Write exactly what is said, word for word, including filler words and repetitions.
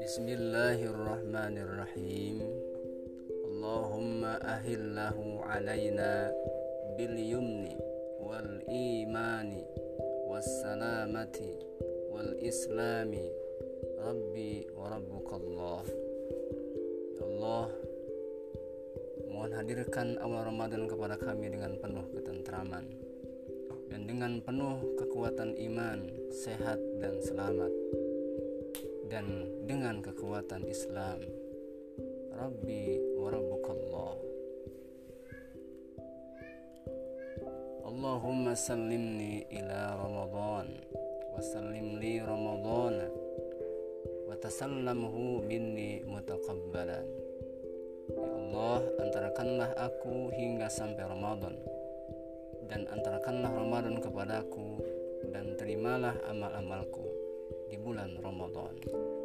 Bismillahirrahmanirrahim. Allahumma ahillahu alaina bil yumni wal imani was salamati wal islami rabbi wa rabbukallah. Ya Allah, mohon hadirkan awal Ramadan kepada kami dengan penuh ketentraman dan dengan penuh kekuatan iman, sehat dan selamat, dan dengan kekuatan Islam. Rabbi wa Rabbukallah. Allahumma sallimni ila Ramadan wa sallim li Ramadan wa tasallamhu minni mutaqabbalan. Ya Allah, antarakanlah aku hingga sampai Ramadan, dan antarakanlah Ramadan kepadaku, dan terimalah amal-amalku di bulan Ramadan.